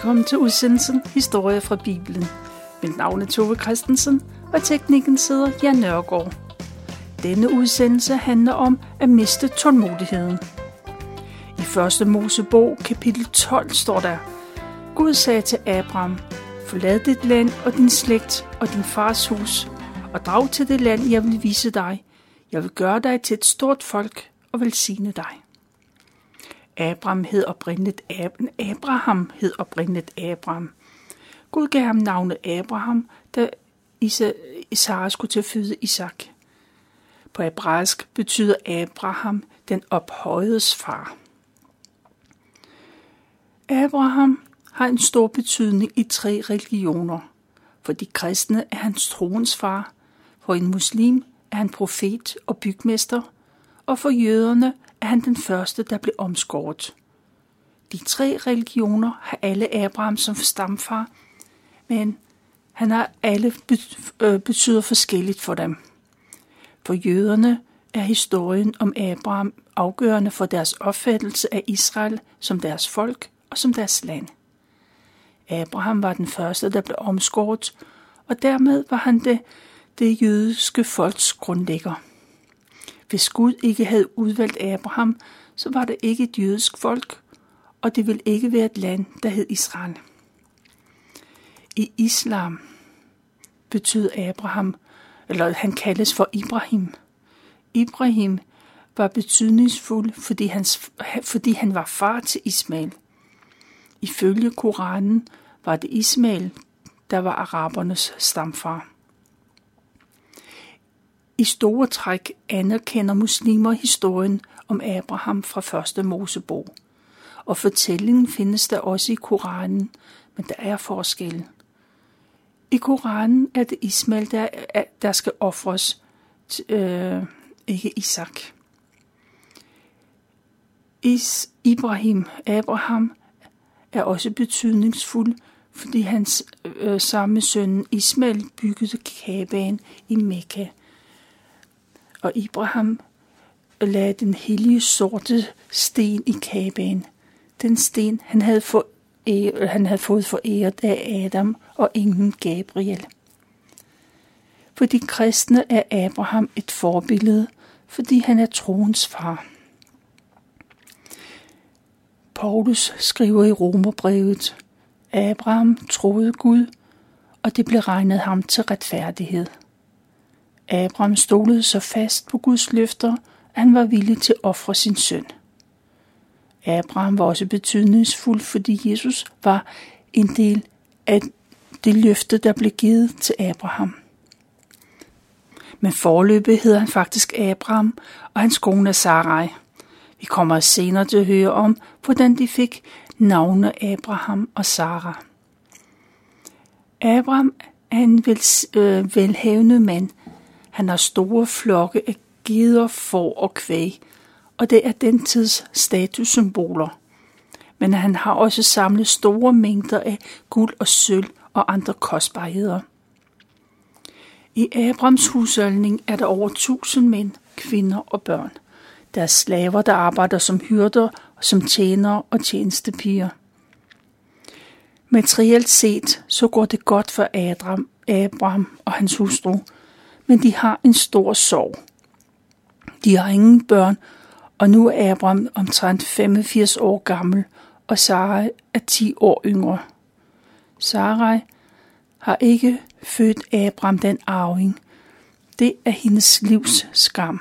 Velkommen til udsendelsen Historier fra Bibelen. Mit navn er Tove Christensen, og teknikken sidder Jan Nørgaard. Denne udsendelse handler om at miste tålmodigheden. I 1. Mosebog kapitel 12 står der: Gud sagde til Abraham: forlad dit land og din slægt og din fars hus, og drag til det land, jeg vil vise dig. Jeg vil gøre dig til et stort folk og velsigne dig. Abraham hed oprindeligt Abraham. Gud gav ham navnet Abraham, da Sara skulle til at føde Isak. På hebraisk betyder Abraham den ophøjedes far. Abraham har en stor betydning i 3 religioner. For de kristne er han troens far, for en muslim er han profet og bygmester, og for jøderne er han den første, der blev omskåret. De 3 religioner har alle Abraham som stamfar, men han har alle betyder forskelligt for dem. For jøderne er historien om Abraham afgørende for deres opfattelse af Israel som deres folk og som deres land. Abraham var den første, der blev omskåret, og dermed var han det jødiske folks grundlægger. Hvis Gud ikke havde udvalgt Abraham, så var det ikke et jødisk folk, og det ville ikke være et land, der hed Israel. I islam betyder Abraham, eller han kaldes for Ibrahim. Ibrahim var betydningsfuld, fordi han var far til Ismail. Ifølge Koranen var det Ismail, der var arabernes stamfar. I store træk anerkender muslimer historien om Abraham fra 1. Mosebog. Og fortællingen findes der også i Koranen, men der er forskel. I Koranen er det Ismail, der skal ofres, ikke Isak. Abraham er også betydningsfuld, fordi hans sammen med sønnen Ismail byggede Kabaen i Mekka. Og Abraham lagde den hellige sorte sten i Kabaen. Den sten, han havde fået foræret af Adam og englen Gabriel. For de kristne er Abraham et forbillede, fordi han er troens far. Paulus skriver i Romerbrevet: Abraham troede Gud, og det blev regnet ham til retfærdighed. Abraham stolede så fast på Guds løfter, at han var villig til at ofre sin søn. Abraham var også betydningsfuld, fordi Jesus var en del af det løfte, der blev givet til Abraham. Men foreløbig hedder han faktisk Abraham, og hans kone er Sarai. Vi kommer senere til at høre om, hvordan de fik navne Abraham og Sara. Abraham er en velhavende mand. Han har store flokke af geder, får og kvæg, og det er den tids statussymboler. Men han har også samlet store mængder af guld og sølv og andre kostbarheder. I Abrahams husholdning er der over 1000 mænd, kvinder og børn. Der er slaver, der arbejder som hyrder, som tjenere og tjenestepiger. Materielt set så går det godt for Abraham og hans hustru, men de har en stor sorg. De har ingen børn, og nu er Abraham omtrent 85 år gammel, og Sarai er 10 år yngre. Sarai har ikke født Abraham den arving. Det er hendes livs skam.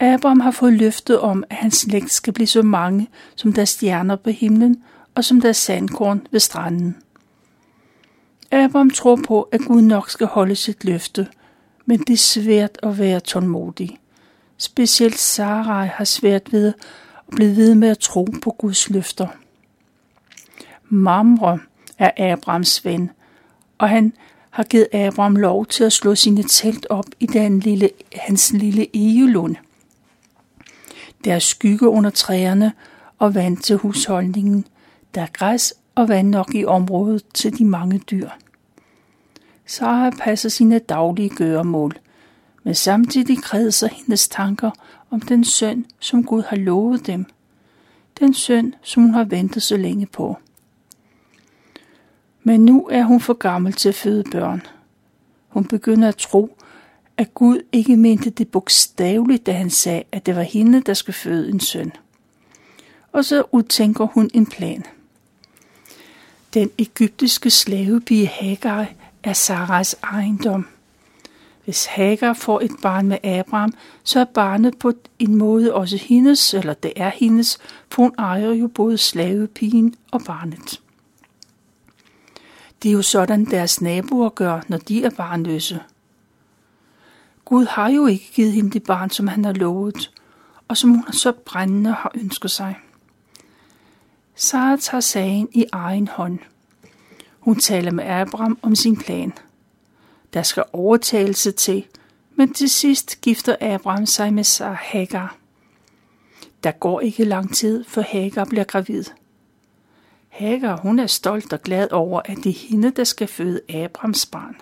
Abraham har fået løftet om, at hans slægt skal blive så mange, som der er stjerner på himlen, og som der er sandkorn ved stranden. Abraham tror på, at Gud nok skal holde sit løfte, men det er svært at være tålmodig. Specielt Sarai har svært ved at blive ved med at tro på Guds løfter. Mamre er Abrahams ven, og han har givet Abraham lov til at slå sine telt op i hans lille egelund. Der er skygge under træerne og vand til husholdningen. Der er græs og vand nok i området til de mange dyr. Sara passer sine daglige gøremål, men samtidig kredser hendes tanker om den søn, som Gud har lovet dem. Den søn, som hun har ventet så længe på. Men nu er hun for gammel til at føde børn. Hun begynder at tro, at Gud ikke mente det bogstaveligt, da han sagde, at det var hende, der skulle føde en søn. Og så udtænker hun en plan. Den egyptiske slavepige Hagar er Saras ejendom. Hvis Hagar får et barn med Abraham, så er barnet på en måde også hendes, eller det er hendes, for hun ejer jo både slavepigen og barnet. Det er jo sådan, deres naboer gør, når de er barnløse. Gud har jo ikke givet hende det barn, som han har lovet, og som hun så brændende har ønsket sig. Sara tager sagen i egen hånd. Hun taler med Abraham om sin plan. Der skal overtagelse til, men til sidst gifter Abraham sig med Sara Hagar. Der går ikke lang tid, for Hagar bliver gravid. Hagar, hun er stolt og glad over, at det er hende, der skal føde Abrahams barn.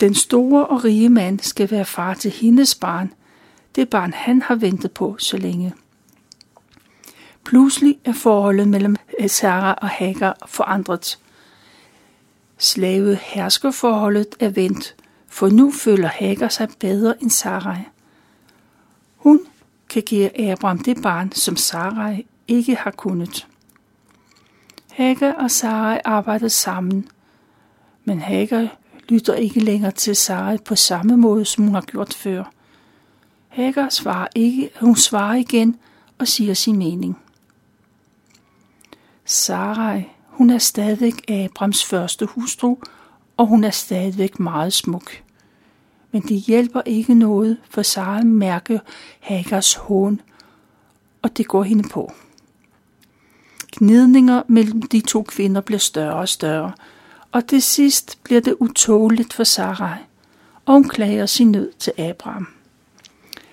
Den store og rige mand skal være far til hendes barn, det barn han har ventet på så længe. Pludselig er forholdet mellem Sara og Hagar forandret. Slave-herskerforholdet er vendt, for nu føler Hagar sig bedre end Sarai. Hun kan give Abraham det barn, som Sarai ikke har kunnet. Hagar og Sarai arbejder sammen, men Hagar lytter ikke længere til Sarai på samme måde, som hun har gjort før. Hagar svarer ikke, hun svarer igen og siger sin mening. Sarai, hun er stadigvæk Abrahams første hustru, og hun er stadigvæk meget smuk. Men det hjælper ikke noget, for Sarai mærker Hagars hån, og det går hende på. Gnidninger mellem de to kvinder bliver større og større, og til sidst bliver det utåleligt for Sarai, og hun klager sin nød til Abraham.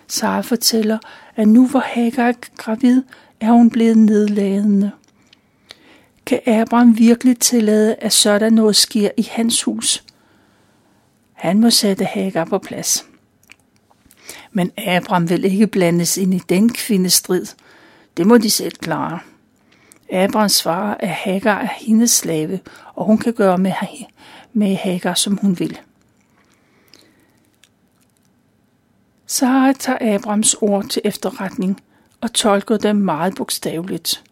Sarai fortæller, at nu hvor Hagar er gravid, er hun blevet nedladende. Kan Abraham virkelig tillade, at sådan noget sker i hans hus? Han må sætte Hagar på plads. Men Abraham vil ikke blandes ind i den kvindestrid. Det må de selv klare. Abraham svarer, at Hagar er hendes slave, og hun kan gøre med Hagar, som hun vil. Sara tager Abrahams ord til efterretning og tolker dem meget bogstaveligt.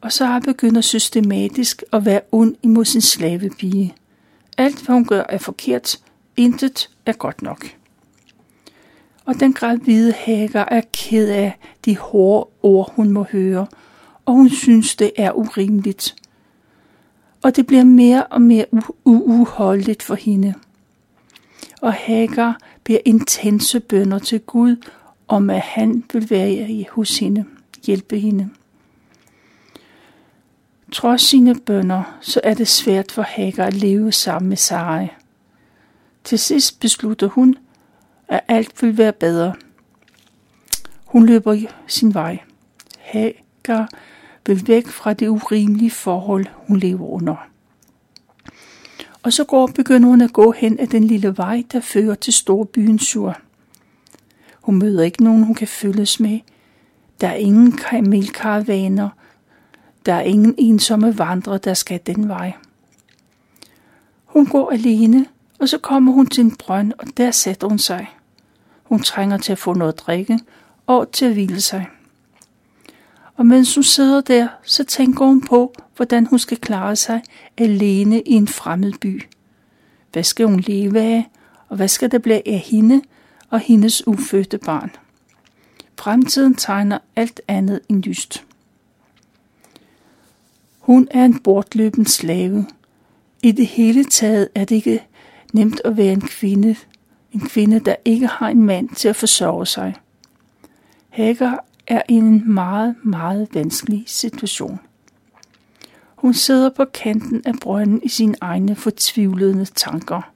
Og Sara begynder systematisk at være ond imod sin slavepige. Alt, hvad hun gør, er forkert. Intet er godt nok. Og den gravide Hagar er ked af de hårde ord, hun må høre, og hun synes, det er urimeligt. Og det bliver mere og mere uudholdeligt for hende. Og Hagar bliver intense bønner til Gud, om at han vil være hos hende, hjælpe hende. Trods sine bønner, så er det svært for Hagar at leve sammen med Sarai. Til sidst beslutter hun, at alt vil være bedre. Hun løber sin vej. Hagar vil væk fra det urimelige forhold, hun lever under. Og så begynder hun at gå hen ad den lille vej, der fører til storbyen Sur. Hun møder ikke nogen, hun kan følges med. Der er ingen kamelkaravaner. Der er ingen ensomme vandrere, der skal den vej. Hun går alene, og så kommer hun til en brønd, og der sætter hun sig. Hun trænger til at få noget at drikke og til at hvile sig. Og mens hun sidder der, så tænker hun på, hvordan hun skal klare sig alene i en fremmed by. Hvad skal hun leve af, og hvad skal der blive af hende og hendes ufødte barn? Fremtiden tegner alt andet end lyst. Hun er en bortløben slave. I det hele taget er det ikke nemt at være en kvinde. En kvinde, der ikke har en mand til at forsørge sig. Hagar er i en meget, meget vanskelig situation. Hun sidder på kanten af brønden i sine egne fortvivlede tanker.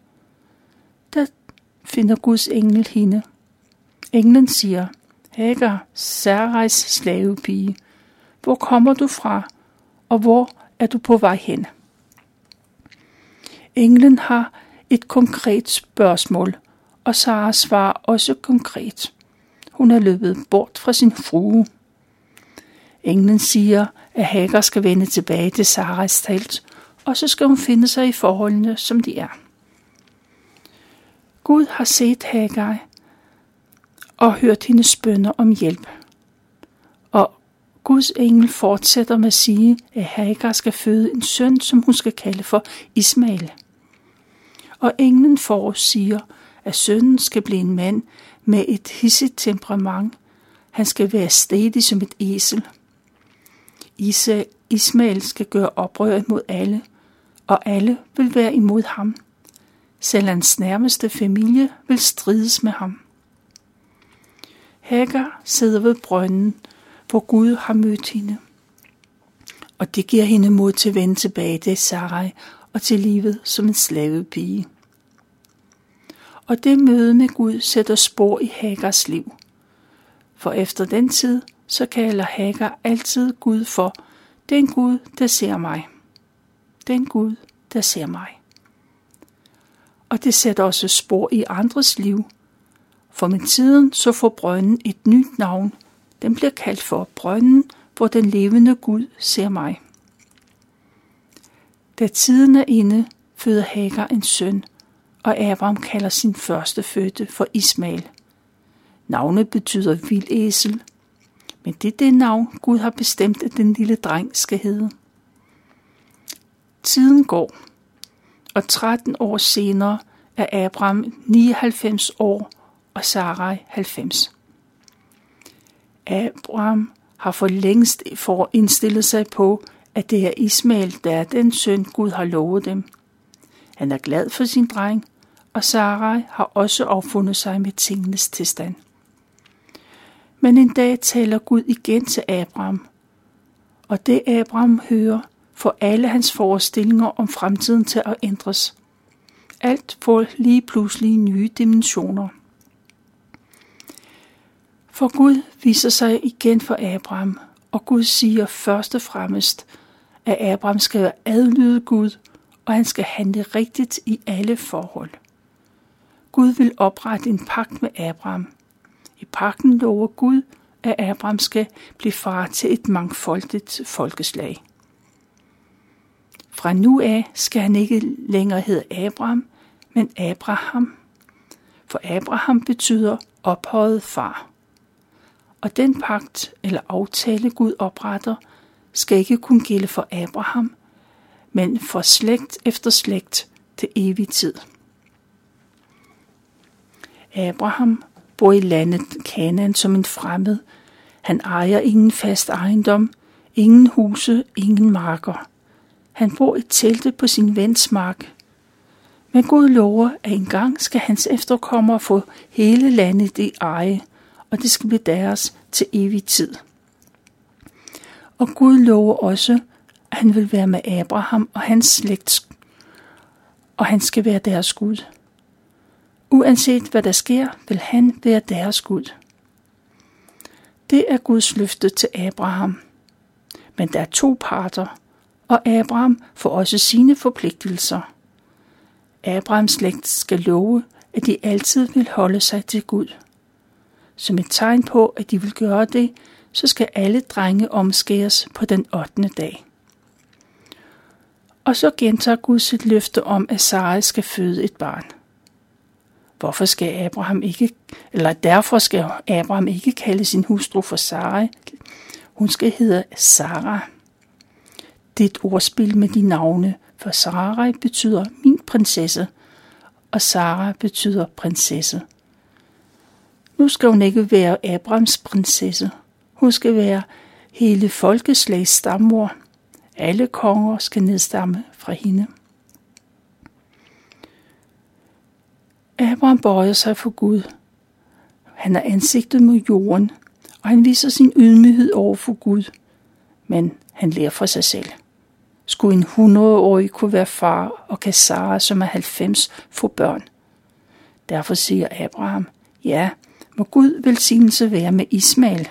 Der finder Guds engel hende. Englen siger, Hagar, Sarais slavepige, hvor kommer du fra, og hvor er du på vej hen? Englen har et konkret spørgsmål, og Sara svarer også konkret. Hun er løbet bort fra sin frue. Englen siger, at Hagar skal vende tilbage til Saras telt, og så skal hun finde sig i forholdene, som de er. Gud har set Hagar og hørt hendes bønner om hjælp. Og Guds engel fortsætter med at sige, at Hagar skal føde en søn, som hun skal kalde for Ismael. Og englen forudsiger, at sønnen skal blive en mand med et hidsigt temperament. Han skal være stædig som et esel. Ismael skal gøre oprør imod alle, og alle vil være imod ham. Selv hans nærmeste familie vil strides med ham. Hagar sidder ved brønden, hvor Gud har mødt hende. Og det giver hende mod til at vende tilbage til Sarai og til livet som en slavepige. Og det møde med Gud sætter spor i Hagars liv. For efter den tid, så kalder Hagar altid Gud for den Gud, der ser mig. Den Gud, der ser mig. Og det sætter også spor i andres liv. For med tiden så får brønden et nyt navn. Den bliver kaldt for brønden, hvor den levende Gud ser mig. Da tiden er inde, føder Hagar en søn, og Abraham kalder sin førstefødte for Ismael. Navnet betyder vild æsel, men det er det navn, Gud har bestemt, at den lille dreng skal hedde. Tiden går, og 13 år senere er Abraham 99 år og Sarai 90. Abraham har for længst indstillet sig på, at det er Ismael, der er den søn, Gud har lovet dem. Han er glad for sin dreng, og Sarai har også affundet sig med tingenes tilstand. Men en dag taler Gud igen til Abraham, og det Abraham hører, får alle hans forestillinger om fremtiden til at ændres. Alt får lige pludselig nye dimensioner. For Gud viser sig igen for Abraham, og Gud siger først og fremmest, at Abraham skal adlyde Gud, og han skal handle rigtigt i alle forhold. Gud vil oprette en pagt med Abraham. I pagten lover Gud, at Abraham skal blive far til et mangfoldigt folkeslag. Fra nu af skal han ikke længere hedde Abraham, men Abraham. For Abraham betyder ophøjet far. Og den pagt eller aftale Gud opretter, skal ikke kun gælde for Abraham, men for slægt efter slægt til evig tid. Abraham bor i landet Kanaan som en fremmed. Han ejer ingen fast ejendom, ingen huse, ingen marker. Han bor i teltet på sin vens mark. Men Gud lover, at engang skal hans efterkommere få hele landet i eje, og det skal blive deres til evig tid. Og Gud lover også, at han vil være med Abraham og hans slægt, og han skal være deres Gud. Uanset hvad der sker, vil han være deres Gud. Det er Guds løfte til Abraham. Men der er to parter, og Abraham får også sine forpligtelser. Abrahams slægt skal love, at de altid vil holde sig til Gud. Som et tegn på, at de vil gøre det, så skal alle drenge omskæres på den 8. dag. Og så gentager Gud sit løfte om, at Sarai skal føde et barn. Derfor skal Abraham ikke kalde sin hustru for Sarai. Hun skal hedde Sara. Det er et ordspil med de navne, for Sarai betyder min prinsesse, og Sara betyder prinsesse. Nu skal hun ikke være Abrahams prinsesse. Hun skal være hele folkeslags stammor. Alle konger skal nedstamme fra hende. Abraham bøjer sig for Gud. Han er ansigtet mod jorden, og han viser sin ydmyghed over for Gud. Men han lærer for sig selv. Skulle en 100-årig kunne være far, og kan Sara, som er 90, få børn? Derfor siger Abraham, ja, må Gud velsignelse være med Ismael.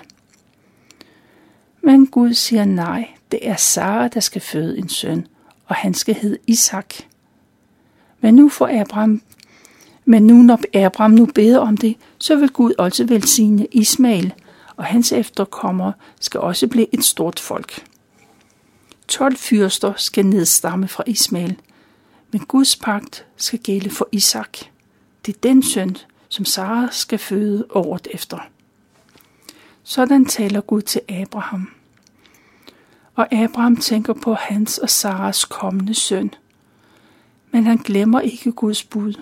Men Gud siger nej, det er Sara, der skal føde en søn, og han skal hedde Isak. Men når Abraham nu beder om det, så vil Gud også velsigne Ismael, og hans efterkommere skal også blive et stort folk. 12 fyrster skal nedstamme fra Ismael, men Guds pagt skal gælde for Isak. Det er den søn, som Sara skal føde året efter. Sådan taler Gud til Abraham. Og Abraham tænker på hans og Saras kommende søn. Men han glemmer ikke Guds bud.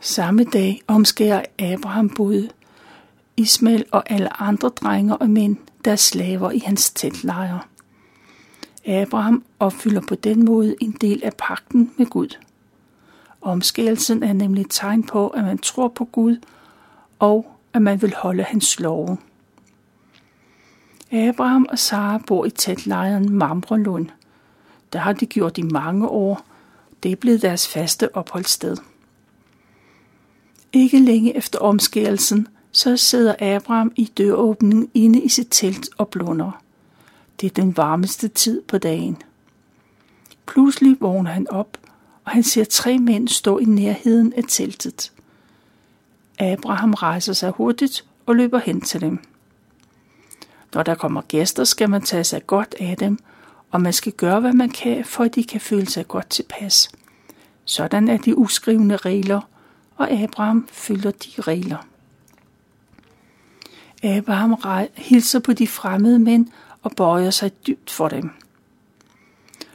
Samme dag omskærer Abraham både Ismael og alle andre drenge og mænd, der er slaver i hans teltlejre. Abraham opfylder på den måde en del af pagten med Gud. Omskærelsen er nemlig et tegn på, at man tror på Gud, og at man vil holde hans love. Abraham og Sara bor i teltlejren Mamrelund. Der har de gjort i mange år. Det er blevet deres faste opholdssted. Ikke længe efter omskærelsen, så sidder Abraham i døråbningen inde i sit telt og blunder. Det er den varmeste tid på dagen. Pludselig vågner han op, og han ser 3 mænd stå i nærheden af teltet. Abraham rejser sig hurtigt og løber hen til dem. Når der kommer gæster, skal man tage sig godt af dem, og man skal gøre, hvad man kan, for at de kan føle sig godt tilpas. Sådan er de uskrevne regler, og Abraham følger de regler. Abraham hilser på de fremmede mænd og bøjer sig dybt for dem.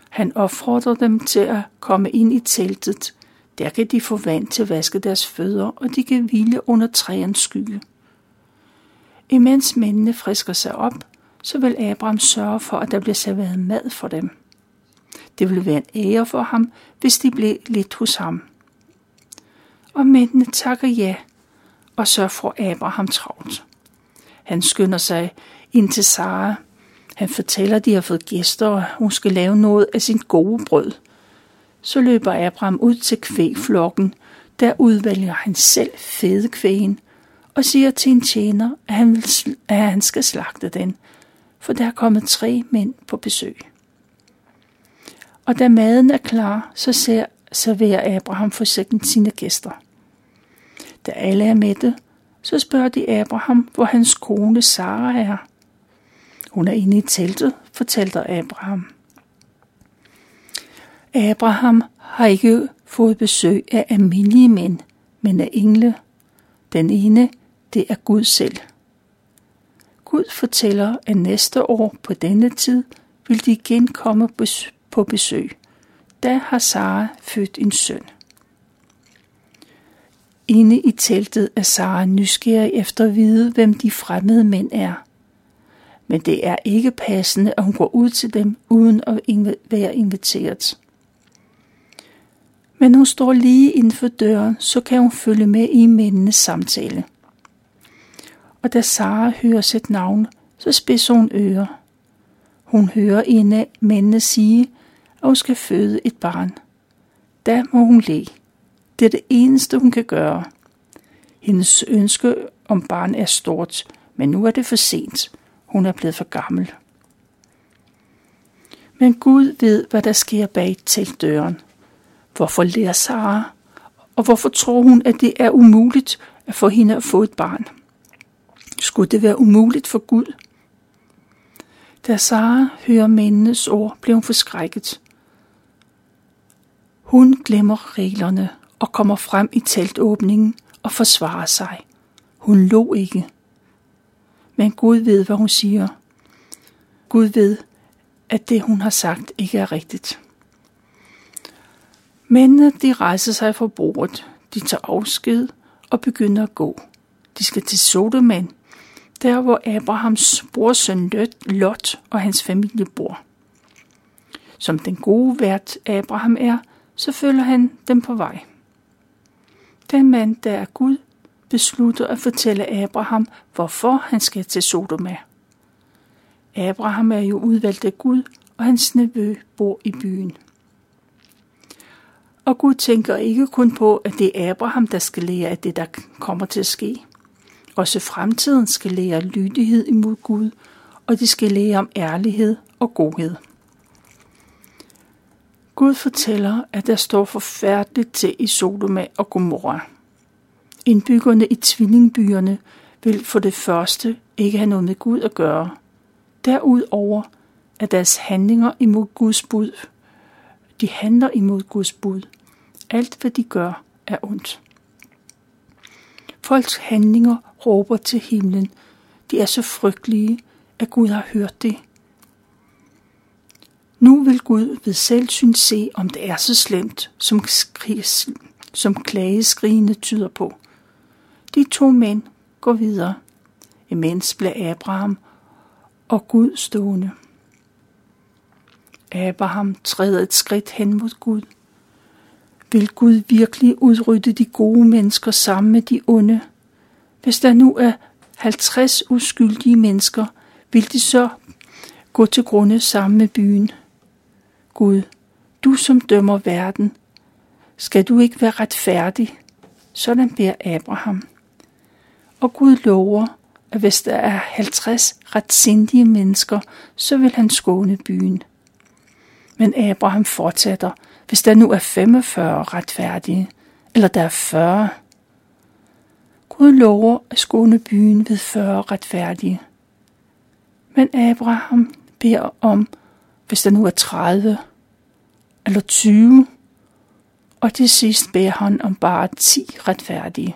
Han opfordrer dem til at komme ind i teltet. Der kan de få vand til at vaske deres fødder, og de kan hvile under træernes skygge. Imens mændene frisker sig op, så vil Abraham sørge for, at der bliver serveret mad for dem. Det ville være en ære for ham, hvis de blev lidt hos ham. Og mændene takker ja, og så får Abraham travlt. Han skynder sig ind til Sara. Han fortæller, at de har fået gæster, og hun skal lave noget af sin gode brød. Så løber Abraham ud til kvægflokken. Der udvælger han selv fedekvægen og siger til en tjener, at han skal slagte den, for der er kommet 3 mænd på besøg. Og da maden er klar, så serverer Abraham for sine gæster. Da alle er mætte, så spørger de Abraham, hvor hans kone Sara er. Hun er inde i teltet, fortæller Abraham. Abraham har ikke fået besøg af almindelige mænd, men af engle. Den ene, det er Gud selv. Gud fortæller, at næste år på denne tid vil de igen komme på besøg. Da har Sara født en søn. Inde i teltet er Sara nysgerrig efter at vide, hvem de fremmede mænd er. Men det er ikke passende, at hun går ud til dem, uden at være inviteret. Men hun står lige inden for døren, så kan hun følge med i mændenes samtale. Og da Sara hører sit navn, så spidser hun ører. Hun hører en af mændene sige, at hun skal føde et barn. Da må hun le. Det er det eneste, hun kan gøre. Hendes ønske om barn er stort, men nu er det for sent. Hun er blevet for gammel. Men Gud ved, hvad der sker bag teltdøren. Hvorfor lærer Sara? Og hvorfor tror hun, at det er umuligt at få hende at få et barn? Skulle det være umuligt for Gud? Da Sara hører mændenes ord, bliver hun forskrækket. Hun glemmer reglerne og kommer frem i teltåbningen og forsvarer sig. Hun lå ikke. Men Gud ved, hvad hun siger. Gud ved, at det, hun har sagt, ikke er rigtigt. Mændene, de rejser sig fra bordet. De tager afsked og begynder at gå. De skal til Sodoma, der hvor Abrahams brorsøn Lot og hans familie bor. Som den gode vært Abraham er, så følger han dem på vej. Den mand, der er Gud, beslutter at fortælle Abraham, hvorfor han skal til Sodoma. Abraham er jo udvalgt af Gud, og hans nevø bor i byen. Og Gud tænker ikke kun på, at det er Abraham, der skal lære af det, der kommer til at ske. Også fremtiden skal lære lydighed imod Gud, og de skal lære om ærlighed og godhed. Gud fortæller, at der står forfærdeligt til i Sodoma og Gomorra. Indbyggerne i tvillingbyerne vil for det første ikke have noget med Gud at gøre. Derudover er deres handlinger imod Guds bud. De handler imod Guds bud. Alt, hvad de gør, er ondt. Folks handlinger råber til himlen. De er så frygtelige, at Gud har hørt det. Nu vil Gud ved selvsyn se, om det er så slemt, som klageskrigene tyder på. De to mænd går videre. Imens bliver Abraham og Gud stående. Abraham træder et skridt hen mod Gud. Vil Gud virkelig udrydde de gode mennesker sammen med de onde? Hvis der nu er 50 uskyldige mennesker, vil de så gå til grunde sammen med byen? Gud, du som dømmer verden, skal du ikke være retfærdig? Sådan beder Abraham. Og Gud lover, at hvis der er 50 retsindige mennesker, så vil han skåne byen. Men Abraham fortsætter, hvis der nu er 45 retfærdige, eller der er 40. Gud lover at skåne byen ved 40 retfærdige. Men Abraham beder om, hvis der nu er 30 eller 20, og til sidst beder han om bare 10 retfærdige.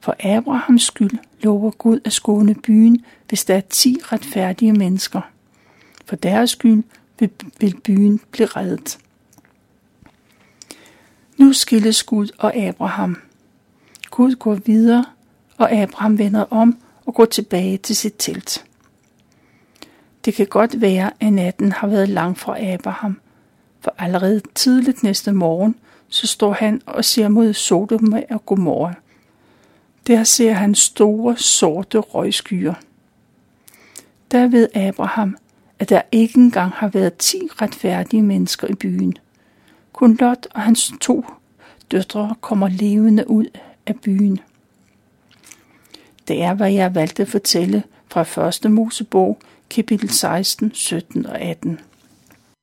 For Abrahams skyld lover Gud at skåne byen, hvis der er 10 retfærdige mennesker. For deres skyld vil byen blive reddet. Nu skilles Gud og Abraham. Gud går videre, og Abraham vender om og går tilbage til sit telt. Det kan godt være, at natten har været lang fra Abraham, for allerede tidligt næste morgen, så står han og ser mod Sodoma og Gomorra. Der ser han store, sorte røgskyer. Der ved Abraham, at der ikke engang har været 10 retfærdige mennesker i byen. Kun Lot og hans 2 døtre kommer levende ud af byen. Det er, hvad jeg valgte at fortælle fra 1. Mosebog, kapitel 16, 17 og 18.